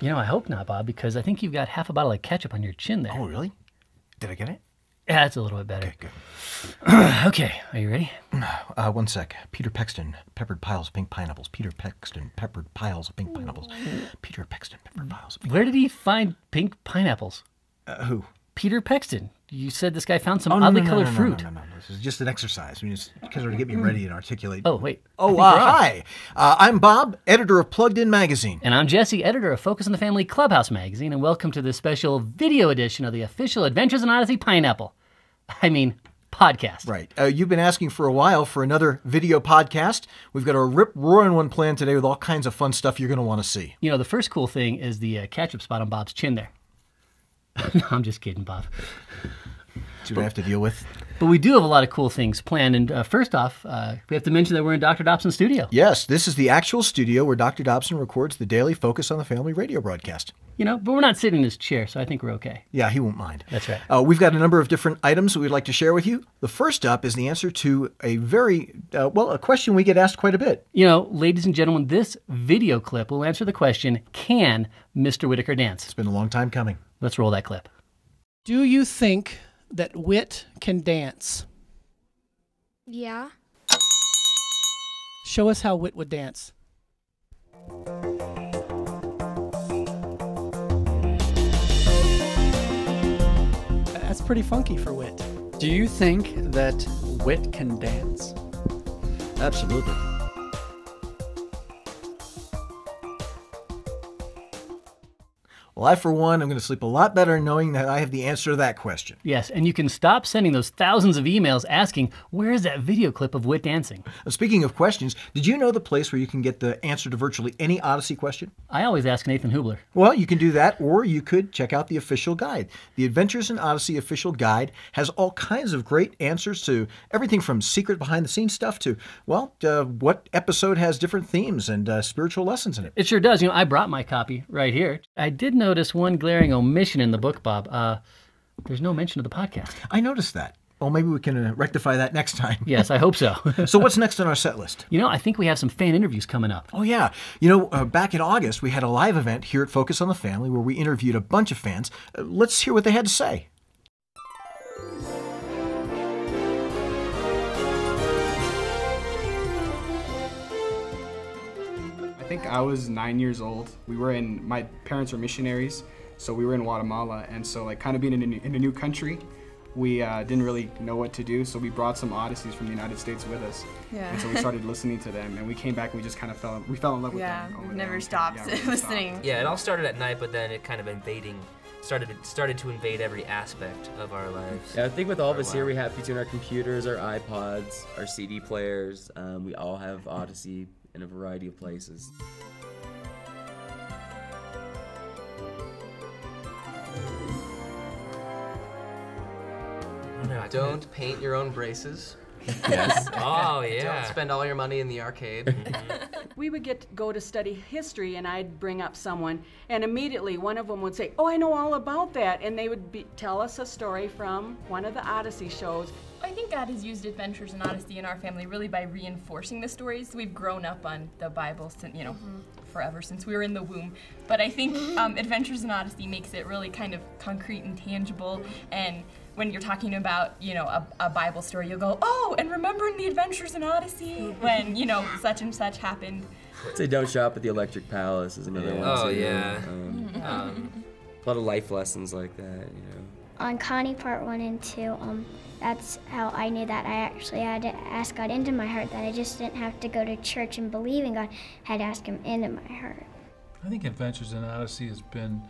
You know, I hope not, Bob, because I think you've got half a bottle of ketchup on your chin there. Oh, really? Did I get it? Yeah, that's a little bit better. Okay, good. Okay, are you ready? One sec. Peter Pexton, peppered piles of pink pineapples. Peter Pexton, peppered piles of pink pineapples. Peter Pexton, peppered piles of pink pineapples. Where did he find pink pineapples? Who? Peter Pexton. You said this guy found some oddly colored fruit. No. This is just an exercise. I mean, it's because we're to get me ready and articulate. Oh, wait. Oh, hi. I'm Bob, editor of Plugged In Magazine. And I'm Jesse, editor of Focus on the Family Clubhouse Magazine, and welcome to this special video edition of the official Adventures in Odyssey Pineapple. I mean, podcast. Right. You've been asking for a while for another video podcast. We've got a rip-roaring one planned today with all kinds of fun stuff you're going to want to see. You know, the first cool thing is the ketchup spot on Bob's chin there. No, I'm just kidding, Bob. That's what I have to deal with. But we do have a lot of cool things planned. And first off, we have to mention that we're in Dr. Dobson's studio. Yes, this is the actual studio where Dr. Dobson records the daily Focus on the Family radio broadcast. You know, but we're not sitting in his chair, so I think we're okay. Yeah, he won't mind. That's right. We've got a number of different items that we'd like to share with you. The first up is the answer to a very, a question we get asked quite a bit. You know, ladies and gentlemen, this video clip will answer the question, can Mr. Whittaker dance? It's been a long time coming. Let's roll that clip. Do you think that Whit can dance? Yeah. Show us how Whit would dance. That's pretty funky for Whit. Do you think that Whit can dance? Absolutely. Well, I, for one, I'm going to sleep a lot better knowing that I have the answer to that question. Yes, and you can stop sending those thousands of emails asking, where is that video clip of Whit dancing? Speaking of questions, did you know the place where you can get the answer to virtually any Odyssey question? I always ask Nathan Hubler. Well, you can do that, or you could check out the official guide. The Adventures in Odyssey official guide has all kinds of great answers to everything from secret behind-the-scenes stuff to, what episode has different themes and spiritual lessons in it. It sure does. You know, I brought my copy right here. I didn't notice one glaring omission in the book, Bob. There's no mention of the podcast. I noticed that. Well, maybe we can rectify that next time. Yes, I hope so. So what's next on our set list? You know, I think we have some fan interviews coming up. Oh, yeah. You know, back in August, we had a live event here at Focus on the Family where we interviewed a bunch of fans. Let's hear what they had to say. I think I was 9 years old. My parents were missionaries, so we were in Guatemala, and so like kind of being in a new country, we didn't really know what to do, so we brought some odysseys from the United States with us. Yeah. And so we started listening to them, and we came back and we just kind of fell in love with them. Yeah, never stopped listening. Yeah, it all started at night, but then it kind of started to invade every aspect of our lives. Yeah, I think with all of us here, we have between our computers, our iPods, our CD players, we all have Odyssey in a variety of places. Don't paint your own braces. Yes. Oh, yeah. Don't spend all your money in the arcade. Mm-hmm. We would go to study history, and I'd bring up someone, and immediately one of them would say, I know all about that, and they would tell us a story from one of the Odyssey shows. I think God has used Adventures in Odyssey in our family really by reinforcing the stories. We've grown up on the Bible since, forever, since we were in the womb. But I think Adventures in Odyssey makes it really kind of concrete and tangible. And when you're talking about, a Bible story, you'll go, and remember in the Adventures in Odyssey when, such and such happened. I'd say don't shop at the Electric Palace is another one. Oh, too. Yeah. A lot of life lessons like that, On Connie Part 1 and 2, that's how I knew that I actually had to ask God into my heart, that I just didn't have to go to church and believe in God, I had to ask him into my heart. I think Adventures in Odyssey has been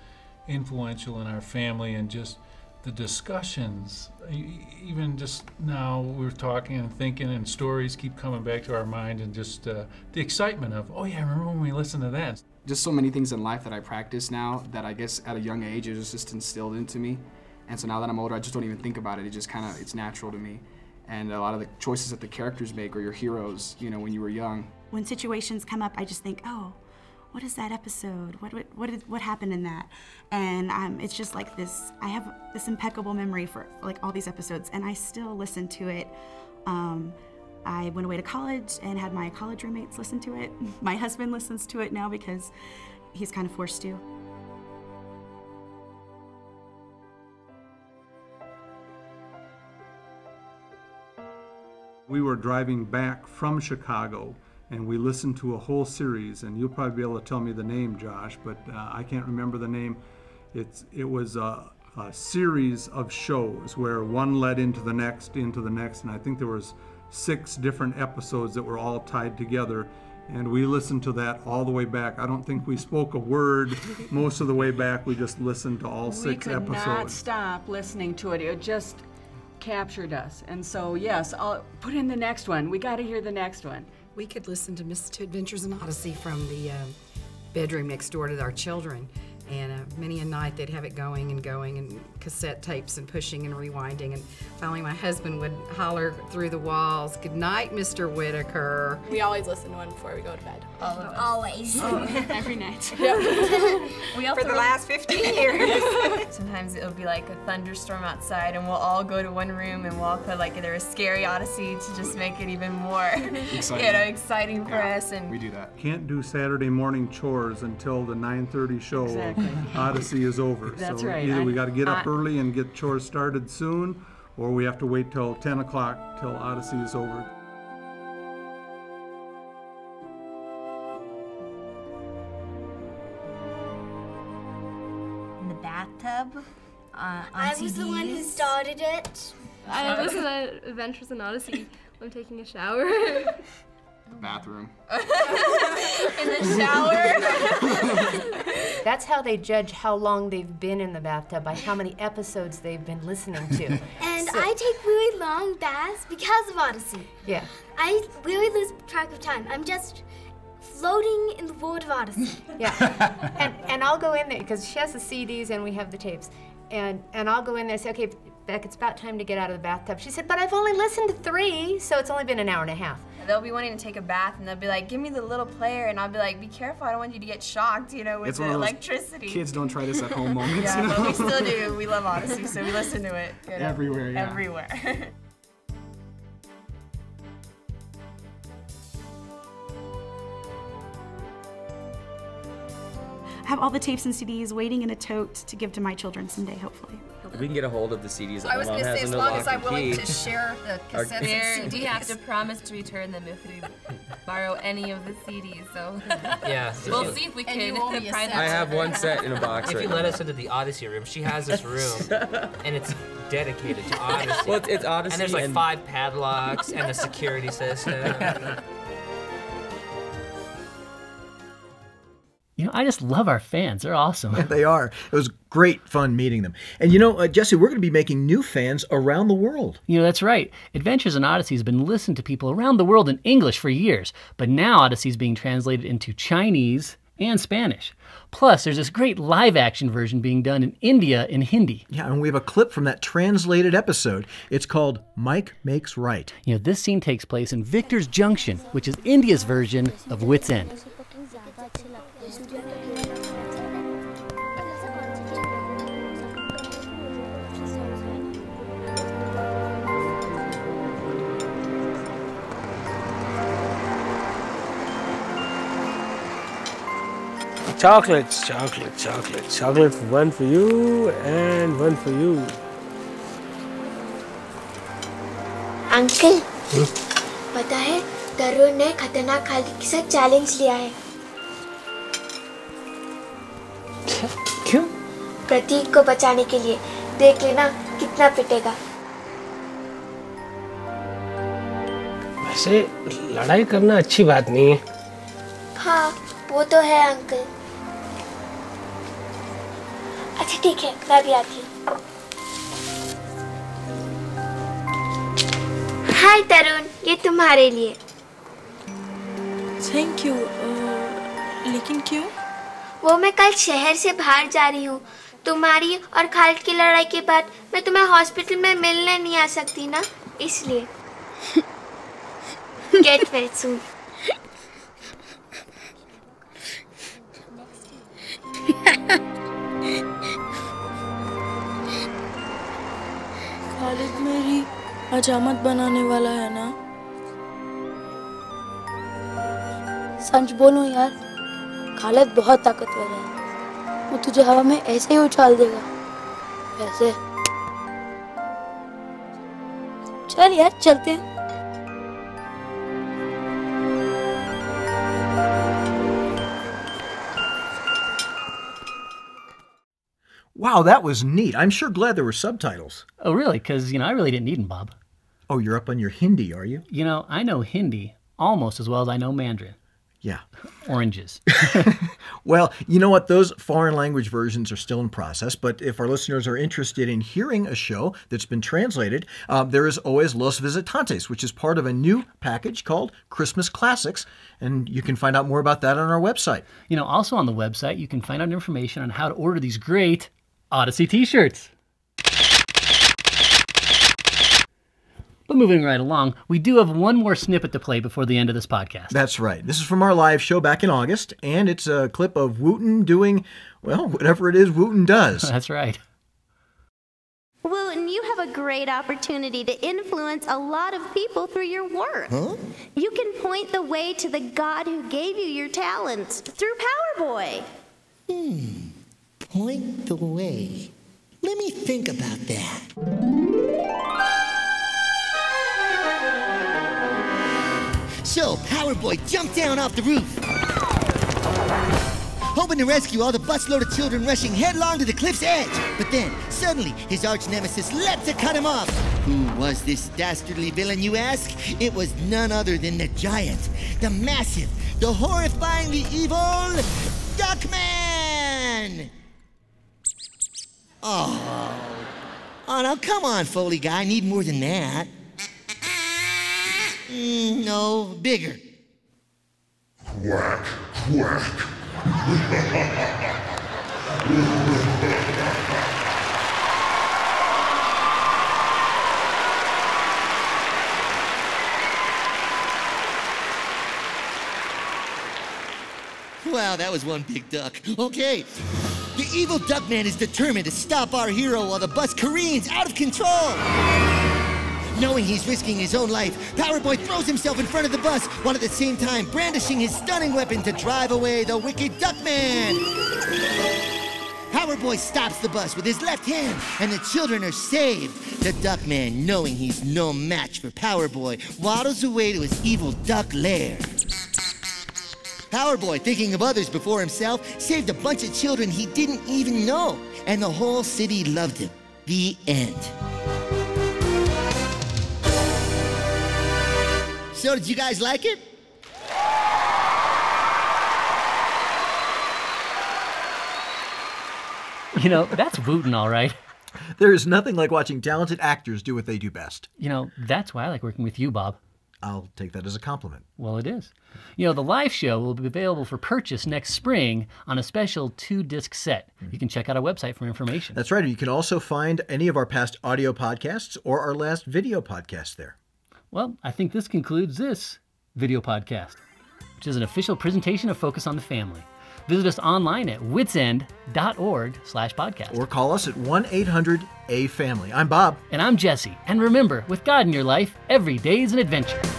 influential in our family and just the discussions. Even just now we're talking and thinking and stories keep coming back to our mind and just the excitement of, I remember when we listened to that. Just so many things in life that I practice now that I guess at a young age it was just instilled into me. And so now that I'm older, I just don't even think about it. It just kind of, it's natural to me. And a lot of the choices that the characters make are your heroes, when you were young. When situations come up, I just think, what is that episode? What happened in that? And it's just like this, I have this impeccable memory for like all these episodes, and I still listen to it. I went away to college and had my college roommates listen to it. My husband listens to it now because he's kind of forced to. We were driving back from Chicago, and we listened to a whole series, and you'll probably be able to tell me the name, Josh, but I can't remember the name. It was a series of shows where one led into the next, and I think there was 6 different episodes that were all tied together, and we listened to that all the way back. I don't think we spoke a word most of the way back. We just listened to all 6 episodes. We could not stop listening to it. It just captured us. And so, yes, I'll put in the next one. We got to hear the next one. We could listen to Adventures in Odyssey from the bedroom next door to our children. And many a night they'd have it going and going, and cassette tapes and pushing and rewinding. And finally my husband would holler through the walls, "Good night, Mr. Whittaker." We always listen to one before we go to bed. All of us. Always. Every night. Yep. For the last 15 years. Sometimes it'll be like a thunderstorm outside, and we'll all go to one room, and we'll all put like a scary Odyssey to just make it even more exciting, exciting for us. And we do that. Can't do Saturday morning chores until the 9:30 show. Exactly. Odyssey is over. That's so right. Either we got to get up early and get chores started soon, or we have to wait till 10 o'clock till Odyssey is over. In the bathtub. I was the one who started it. I listen to Adventures in Odyssey when I'm taking a shower. Bathroom. In the shower. That's how they judge how long they've been in the bathtub, by how many episodes they've been listening to. And so, I take really long baths because of Odyssey. Yeah. I really lose track of time. I'm just floating in the world of Odyssey. Yeah. And I'll go in there, because she has the CDs and we have the tapes. And I'll go in there and say, "Okay, Beck, it's about time to get out of the bathtub." She said, "But I've only listened to 3, so it's only been an hour and a half." They'll be wanting to take a bath, and they'll be like, "Give me the little player," and I'll be like, "Be careful, I don't want you to get shocked, with it's the electricity." Kids don't try this at home moments. Yeah, but we still do. We love Odyssey, so we listen to it. Everywhere, yeah. Everywhere. I have all the tapes and CDs waiting in a tote to give to my children someday, hopefully. We can get a hold of the CDs. I was going to say, as long as I'm willing to share the cassettes and CDs. We have to promise to return them if we borrow any of the CDs, so yeah, we'll see if we can. I have one set in a box. If you let us into the Odyssey room, she has this room, and it's dedicated to Odyssey. Well, it's Odyssey. And there's like 5 padlocks and a security system. I just love our fans. They're awesome. Yeah, they are. It was great fun meeting them. And Jesse, we're going to be making new fans around the world. That's right. Adventures in Odyssey has been listened to people around the world in English for years, but now Odyssey is being translated into Chinese and Spanish. Plus, there's this great live-action version being done in India in Hindi. Yeah, and we have a clip from that translated episode. It's called Mike Makes Right. This scene takes place in Victor's Junction, which is India's version of Wit's End. Chocolates, chocolate, chocolate, chocolate. One for you and one for you. Uncle, पता है तरुण ने खतरनाक खाली के साथ challenge लिया है. क्यों? प्रतीक को बचाने के लिए. देख लेना कितना पिटेगा. वैसे लड़ाई करना अच्छी बात नहीं है. हाँ, वो तो है अंकल. अच्छा ठीक है, मैं भी आती हूँ. हाय तरुण, ये तुम्हारे लिए. थैंक यू, लेकिन क्यों? वो मैं कल शहर से बाहर जा रही हूँ. तुम्हारी और खालिद की लड़ाई के बाद मैं तुम्हें हॉस्पिटल में मिलने नहीं आ सकती ना, इसलिए. Get well soon. खालिद मेरी हजामत बनाने वाला है ना? सच बोलूं यार, खालिद बहुत ताकतवर है. वो तुझे हवा में ऐसे ही उछाल देगा. वैसे चल यार, चलते हैं. wow, that was neat. I'm sure glad there were subtitles. Oh, really? Because, I really didn't need them, Bob. Oh, you're up on your Hindi, are you? I know Hindi almost as well as I know Mandarin. Yeah. Oranges. Well, you know what? Those foreign language versions are still in process, but if our listeners are interested in hearing a show that's been translated, there is always Los Visitantes, which is part of a new package called Christmas Classics, and you can find out more about that on our website. Also on the website, you can find out information on how to order these great Odyssey t-shirts. But moving right along, we do have one more snippet to play before the end of this podcast. That's right. This is from our live show back in August, and it's a clip of Wooten doing, well, whatever it is Wooten does. That's right. Wooten, you have a great opportunity to influence a lot of people through your work. Huh? You can point the way to the God who gave you your talents through Power Boy. Point the way. Let me think about that. So, Power Boy jumped down off the roof, hoping to rescue all the busload of children rushing headlong to the cliff's edge. But then, suddenly, his arch-nemesis leapt to cut him off. Who was this dastardly villain, you ask? It was none other than the giant, the massive, the horrifyingly evil Duckman! Oh, now come on, Foley guy. I need more than that. No, bigger. Quack, quack. Wow, that was one big duck. Okay. The evil Duckman is determined to stop our hero while the bus careens out of control. Knowing he's risking his own life, Power Boy throws himself in front of the bus, while at the same time brandishing his stunning weapon to drive away the wicked Duckman. Power Boy stops the bus with his left hand, and the children are saved. The Duckman, knowing he's no match for Power Boy, waddles away to his evil duck lair. Power Boy, thinking of others before himself, saved a bunch of children he didn't even know, and the whole city loved him. The end. So, did you guys like it? That's Wooten, all right. There is nothing like watching talented actors do what they do best. That's why I like working with you, Bob. I'll take that as a compliment. Well, it is. The live show will be available for purchase next spring on a special 2-disc set. You can check out our website for information. That's right. You can also find any of our past audio podcasts or our last video podcast there. Well, I think this concludes this video podcast, which is an official presentation of Focus on the Family. Visit us online at witsend.org/podcast. Or call us at 1-800-A-FAMILY. I'm Bob. And I'm Jesse. And remember, with God in your life, every day is an adventure.